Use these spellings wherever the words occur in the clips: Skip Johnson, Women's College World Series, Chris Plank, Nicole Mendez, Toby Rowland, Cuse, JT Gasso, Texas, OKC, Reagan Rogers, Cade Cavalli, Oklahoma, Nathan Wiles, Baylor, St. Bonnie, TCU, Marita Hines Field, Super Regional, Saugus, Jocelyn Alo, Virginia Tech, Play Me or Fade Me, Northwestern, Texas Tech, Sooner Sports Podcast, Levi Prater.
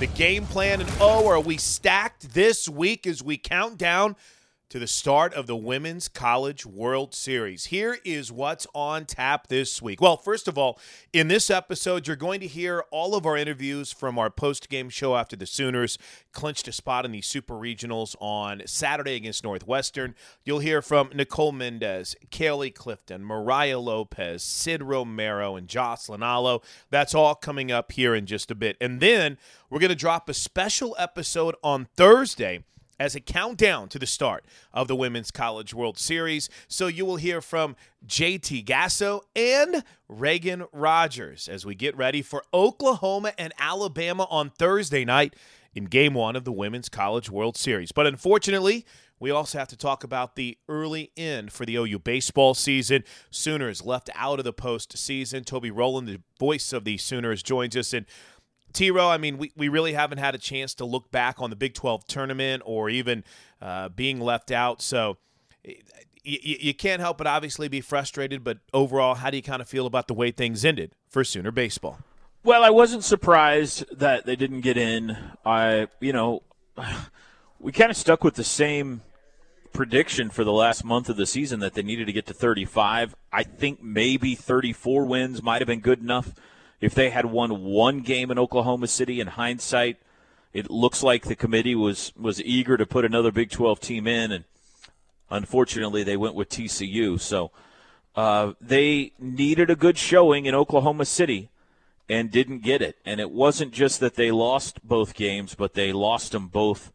the game plan. And oh, are we stacked this week as we count down to the start of the Women's College World Series. Here is what's on tap this week. Well, first of all, in this episode, you're going to hear all of our interviews from our post-game show after the Sooners clinched a spot in the Super Regionals on Saturday against Northwestern. You'll hear from Nicole Mendez, Kaylee Clifton, Mariah Lopez, Sid Romero, and Jocelyn Alo. That's all coming up here in just a bit. And then we're going to drop a special episode on Thursday as a countdown to the start of the Women's College World Series. So you will hear from JT Gasso and Reagan Rogers as we get ready for Oklahoma and Alabama on Thursday night in Game 1 of the Women's College World Series. But unfortunately, we also have to talk about the early end for the OU baseball season. Sooners left out of the postseason. Toby Rowland, the voice of the Sooners, joins us. And T-Row, I mean, we really haven't had a chance to look back on the Big 12 tournament or even being left out. So you can't help but obviously be frustrated. But overall, how do you kind of feel about the way things ended for Sooner baseball? Well, I wasn't surprised that they didn't get in. We kind of stuck with the same prediction for the last month of the season that they needed to get to 35. I think maybe 34 wins might have been good enough. If they had won one game in Oklahoma City, in hindsight, it looks like the committee was eager to put another Big 12 team in, and unfortunately they went with TCU. So they needed a good showing in Oklahoma City and didn't get it. And it wasn't just that they lost both games, but they lost them both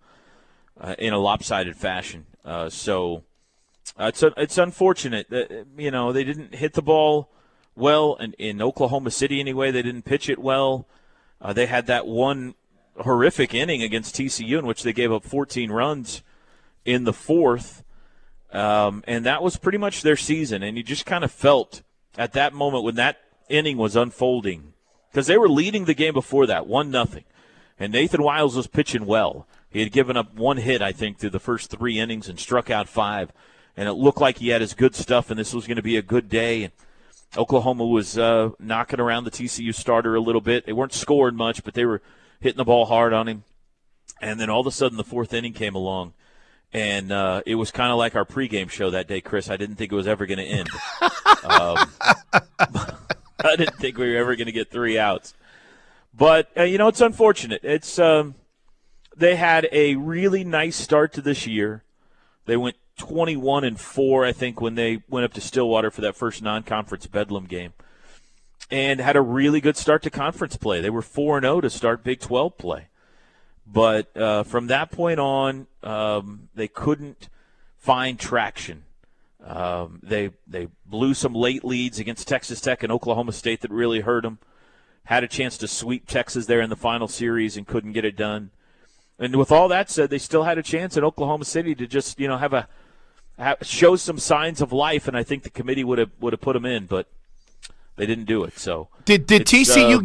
in a lopsided fashion. It's unfortunate that, they didn't hit the ball well, and in Oklahoma City anyway, they didn't pitch it well. They had that one horrific inning against TCU in which they gave up 14 runs in the fourth, and that was pretty much their season. And you just kind of felt at that moment when that inning was unfolding, because they were leading the game before that, 1-0, and Nathan Wiles was pitching well. He had given up one hit, I think, through the first three innings and struck out five, and it looked like he had his good stuff and this was going to be a good day. And Oklahoma was knocking around the TCU starter a little bit. They weren't scoring much, but they were hitting the ball hard on him. And then all of a sudden the fourth inning came along, and it was kind of like our pregame show that day, Chris. I didn't think it was ever going to end. I didn't think we were ever going to get three outs. But, it's unfortunate. It's they had a really nice start to this year. They went 21-4, I think, when they went up to Stillwater for that first non-conference Bedlam game, and had a really good start to conference play. They were 4-0 to start Big 12 play. But from that point on, they couldn't find traction. They blew some late leads against Texas Tech and Oklahoma State that really hurt them. Had a chance to sweep Texas there in the final series and couldn't get it done. And with all that said, they still had a chance in Oklahoma City to just, you know, show some signs of life, and I think the committee would have put them in, but they didn't do it. So did TCU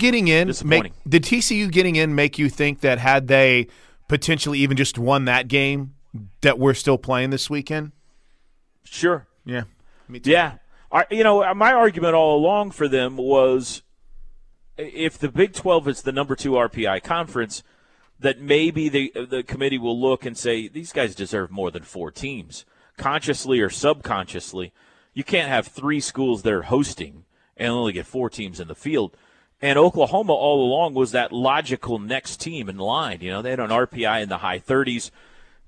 getting in make you think that had they potentially even just won that game that we're still playing this weekend? Sure. Yeah. Me too. Yeah. My argument all along for them was if the Big 12 is the number 2 RPI conference, that maybe the committee will look and say these guys deserve more than 4 teams. Consciously or subconsciously, you can't have 3 schools that are hosting and only get 4 teams in the field. And Oklahoma all along was that logical next team in line. You know, they had an RPI in the high 30s.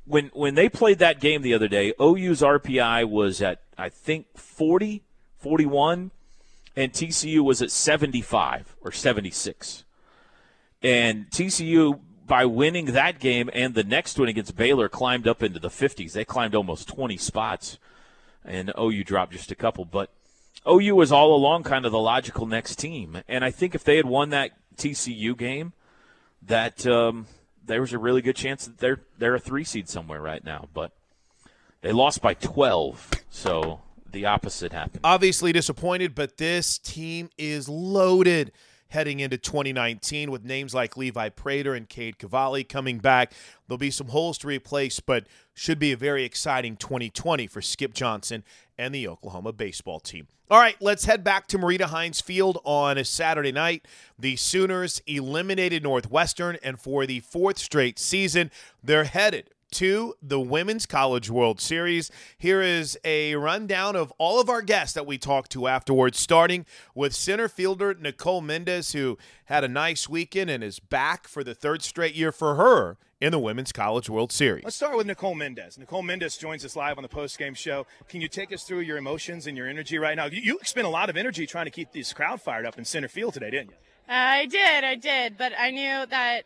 When they played that game the other day, OU's RPI was at, I think, 40, 41, and TCU was at 75 or 76. And TCU, by winning that game and the next one against Baylor, climbed up into the 50s. They climbed almost 20 spots, and OU dropped just a couple. But OU was all along kind of the logical next team. And I think if they had won that TCU game, that there was a really good chance that they're a 3 seed somewhere right now. But they lost by 12, so the opposite happened. Obviously disappointed, but this team is loaded heading into 2019 with names like Levi Prater and Cade Cavalli coming back. There'll be some holes to replace, but should be a very exciting 2020 for Skip Johnson and the Oklahoma baseball team. All right, let's head back to Marita Hines Field on a Saturday night. The Sooners eliminated Northwestern, and for the 4th straight season, they're headed to the Women's College World Series. Here is a rundown of all of our guests that we talked to afterwards, starting with center fielder Nicole Mendez, who had a nice weekend and is back for the 3rd straight year for her in the Women's College World Series. Let's start with Nicole Mendez. Nicole Mendez joins us live on the postgame show. Can you take us through your emotions and your energy right now? You spent a lot of energy trying to keep this crowd fired up in center field today, didn't you? I did, but I knew that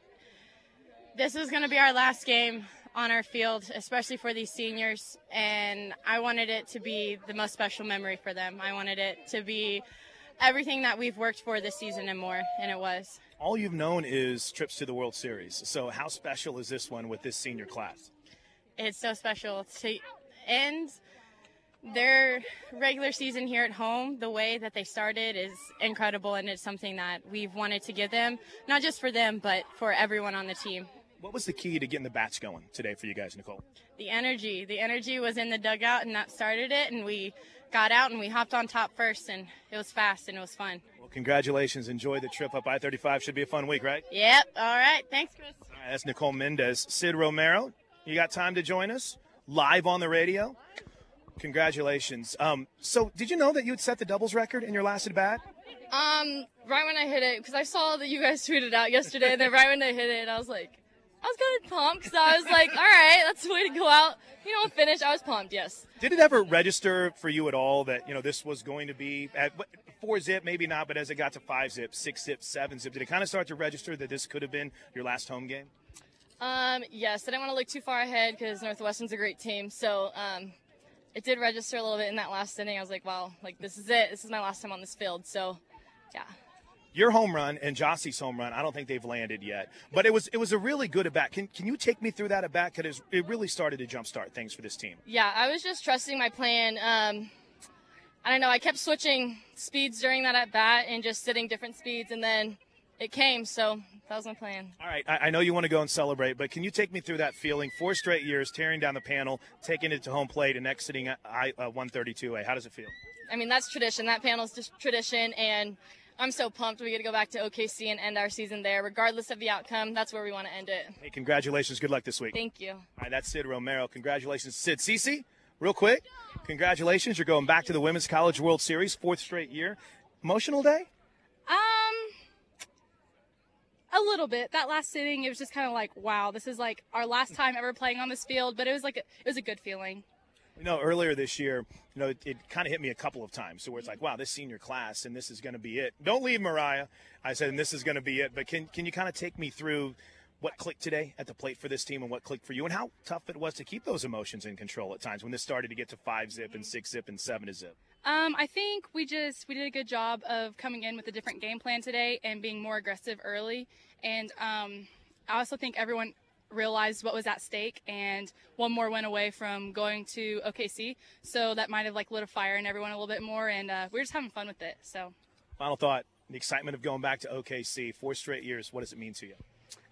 this was going to be our last game on our field, especially for these seniors, and I wanted it to be the most special memory for them. I wanted it to be everything that we've worked for this season and more, and it was. All you've known is trips to the World Series, so how special is this one with this senior class? It's so special to end their regular season here at home. The way that they started is incredible, and it's something that we've wanted to give them, not just for them, but for everyone on the team. What was the key to getting the bats going today for you guys, Nicole? The energy. The energy was in the dugout, and that started it, and we got out and we hopped on top first, and it was fast and it was fun. Well, congratulations. Enjoy the trip up I-35. Should be a fun week, right? Yep. All right. Thanks, Chris. All right, that's Nicole Mendez. Sid Romero, you got time to join us live on the radio? Congratulations. So did you know that you had set the doubles record in your last at-bat? Right when I hit it, because I saw that you guys tweeted out yesterday, and then right when I hit it, I was kind of pumped because I was like, all right, that's the way to go out. You know, finish. I was pumped, yes. Did it ever register for you at all that, you know, this was going to be at 4-zip, maybe not, but as it got to 5-zip, 6-zip, 7-zip, did it kind of start to register that this could have been your last home game? Yes, I didn't want to look too far ahead because Northwestern's a great team. So it did register a little bit in that last inning. I was like, wow, like this is it. This is my last time on this field. So, yeah. Your home run and Jossie's home run, I don't think they've landed yet. But it was a really good at-bat. Can you take me through that at-bat? Because it really started to jumpstart things for this team. Yeah, I was just trusting my plan. I don't know. I kept switching speeds during that at-bat and just sitting different speeds, and then it came. So that was my plan. All right. I know you want to go and celebrate, but can you take me through that feeling? 4 straight years, tearing down the panel, taking it to home plate, and exiting 132A. How does it feel? I mean, that's tradition. That panel's just tradition, and I'm so pumped. We get to go back to OKC and end our season there. Regardless of the outcome, that's where we want to end it. Hey, congratulations. Good luck this week. Thank you. All right, that's Sid Romero. Congratulations, Sid. Cece, real quick, congratulations. You're going back to the Women's College World Series, 4th straight year. Emotional day? A little bit. That last sitting, it was just kind of like, wow, this is like our last time ever playing on this field. But it was a good feeling. You know, earlier this year, you know, it kind of hit me a couple of times. So where it's like, wow, this senior class, and this is going to be it. Don't leave, Mariah. I said, and this is going to be it. But can you kind of take me through what clicked today at the plate for this team and what clicked for you, and how tough it was to keep those emotions in control at times when this started to get to 5-zip and 6-zip and 7-zip? I think we did a good job of coming in with a different game plan today and being more aggressive early. And I also think everyone realized what was at stake, and one more win away from going to OKC. So that might have lit a fire in everyone a little bit more, and we were just having fun with it. So, final thought, the excitement of going back to OKC, 4 straight years, what does it mean to you?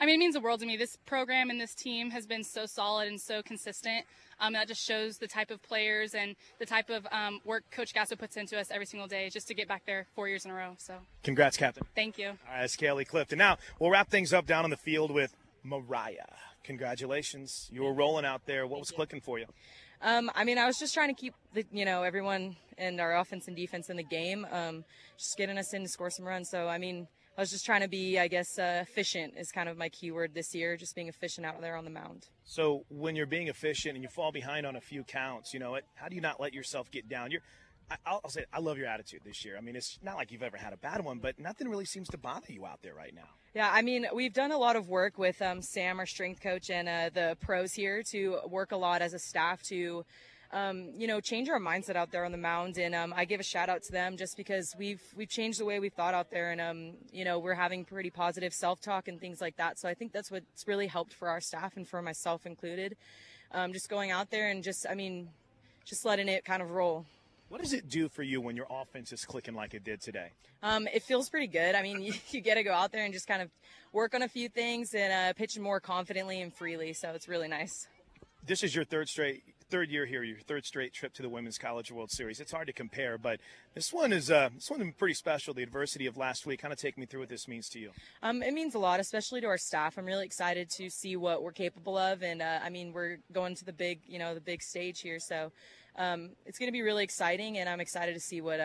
I mean, it means the world to me. This program and this team has been so solid and so consistent. That just shows the type of players and the type of work Coach Gasso puts into us every single day just to get back there 4 years in a row. So, congrats, Captain. Thank you. All right, that's Kaylee Clifton. Now, we'll wrap things up down on the field with Mariah. Congratulations. You were rolling out there. What was clicking for you? I mean, I was just trying to keep everyone and our offense and defense in the game, just getting us in to score some runs. So, I mean, I was just trying to be, I guess, efficient is kind of my keyword this year, just being efficient out there on the mound. So when you're being efficient and you fall behind on a few counts, how do you not let yourself get down? I'll say, I love your attitude this year. I mean, it's not like you've ever had a bad one, but nothing really seems to bother you out there right now. Yeah, I mean, we've done a lot of work with Sam, our strength coach, and the pros here to work a lot as a staff to, change our mindset out there on the mound. And I give a shout out to them just because we've changed the way we thought out there. And, we're having pretty positive self-talk and things like that. So I think that's what's really helped for our staff and for myself included. Just going out there and just letting it kind of roll. What does it do for you when your offense is clicking like it did today? It feels pretty good. I mean, you get to go out there and just kind of work on a few things and pitch more confidently and freely. So it's really nice. This is your third year here, your third straight trip to the Women's College World Series. It's hard to compare, but this one's pretty special. The adversity of last week, kind of take me through what this means to you. It means a lot, especially to our staff. I'm really excited to see what we're capable of, and we're going to the big, the big stage here. So it's going to be really exciting, and I'm excited to see what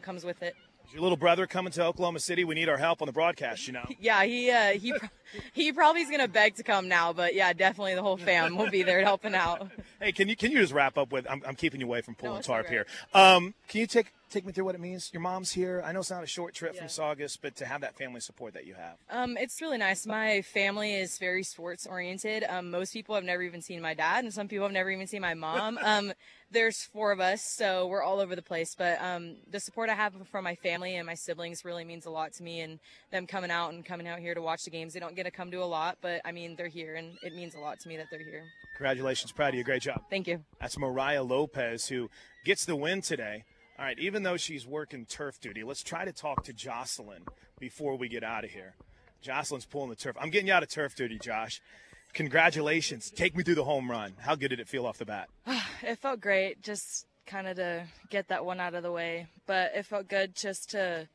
comes with it. Is your little brother coming to Oklahoma City? We need our help on the broadcast, Yeah, he probably is going to beg to come now, but yeah, definitely the whole fam will be there helping out. Hey, can you just wrap up with? I'm keeping you away from pulling tarp here. Can you take me through what it means? Your mom's here. I know it's not a short trip from Saugus, but to have that family support that you have. It's really nice. My family is very sports oriented. Most people have never even seen my dad, and some people have never even seen my mom. There's 4 of us, so we're all over the place. But the support I have from my family and my siblings really means a lot to me, and them coming out here to watch the games. They don't get to come to a lot, but I mean, they're here, and it means a lot to me that they're here. Congratulations. Proud of you. Great job. Thank you. That's Mariah Lopez, who gets the win today. All right, even though she's working turf duty, let's try to talk to Jocelyn before we get out of here. Jocelyn's pulling the turf. I'm getting you out of turf duty, Josh. Congratulations. Take me through the home run. How good did it feel off the bat? It felt great just kind of to get that one out of the way. But it felt good just to,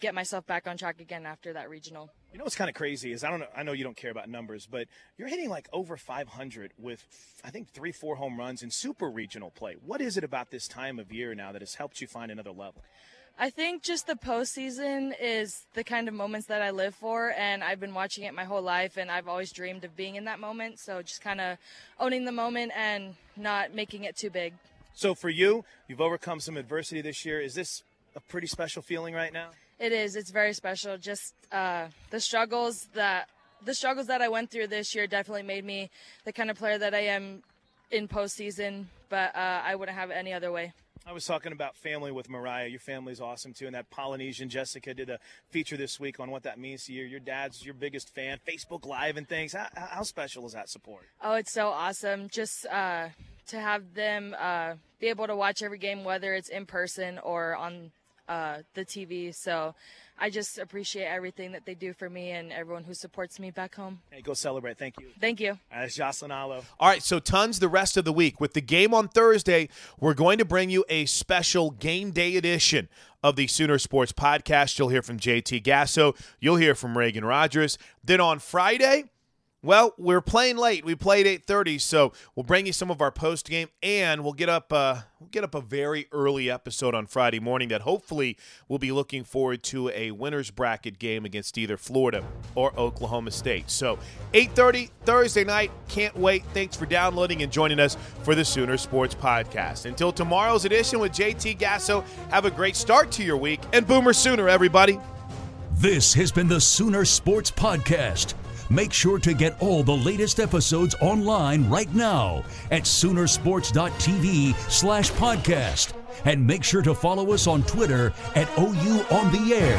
get myself back on track again after that regional. You know what's kind of crazy is I know you don't care about numbers, but you're hitting over 500 with I think 3-4 home runs in super regional play. What is it about this time of year now that has helped you find another level? I think just the postseason is the kind of moments that I live for, and I've been watching it my whole life, and I've always dreamed of being in that moment. So just kind of owning the moment and not making it too big. So for you, you've overcome some adversity this year. Is this a pretty special feeling right now? It is. It's very special. Just the struggles that I went through this year definitely made me the kind of player that I am in postseason, but I wouldn't have it any other way. I was talking about family with Mariah. Your family's awesome, too, and that Polynesian Jessica did a feature this week on what that means to you. Your dad's your biggest fan, Facebook Live and things. How special is that support? Oh, it's so awesome. Just to have them be able to watch every game, whether it's in person or on the TV. So I just appreciate everything that they do for me and everyone who supports me back home. Hey, go celebrate. Thank you. Thank you. That's Jocelyn Alo. All right, so tons the rest of the week. With the game on Thursday, we're going to bring you a special game day edition of the Sooner Sports Podcast. You'll hear from JT Gasso. You'll hear from Reagan Rogers. Then on Friday, well, we're playing late. We played 8:30, so we'll bring you some of our post game, and we'll get up a very early episode on Friday morning that hopefully we'll be looking forward to a winner's bracket game against either Florida or Oklahoma State. So 8:30 Thursday night. Can't wait. Thanks for downloading and joining us for the Sooner Sports Podcast. Until tomorrow's edition with JT Gasso, have a great start to your week, and Boomer Sooner, everybody. This has been the Sooner Sports Podcast. Make sure to get all the latest episodes online right now at Soonersports.tv/podcast. And make sure to follow us on Twitter at OUOnTheAir.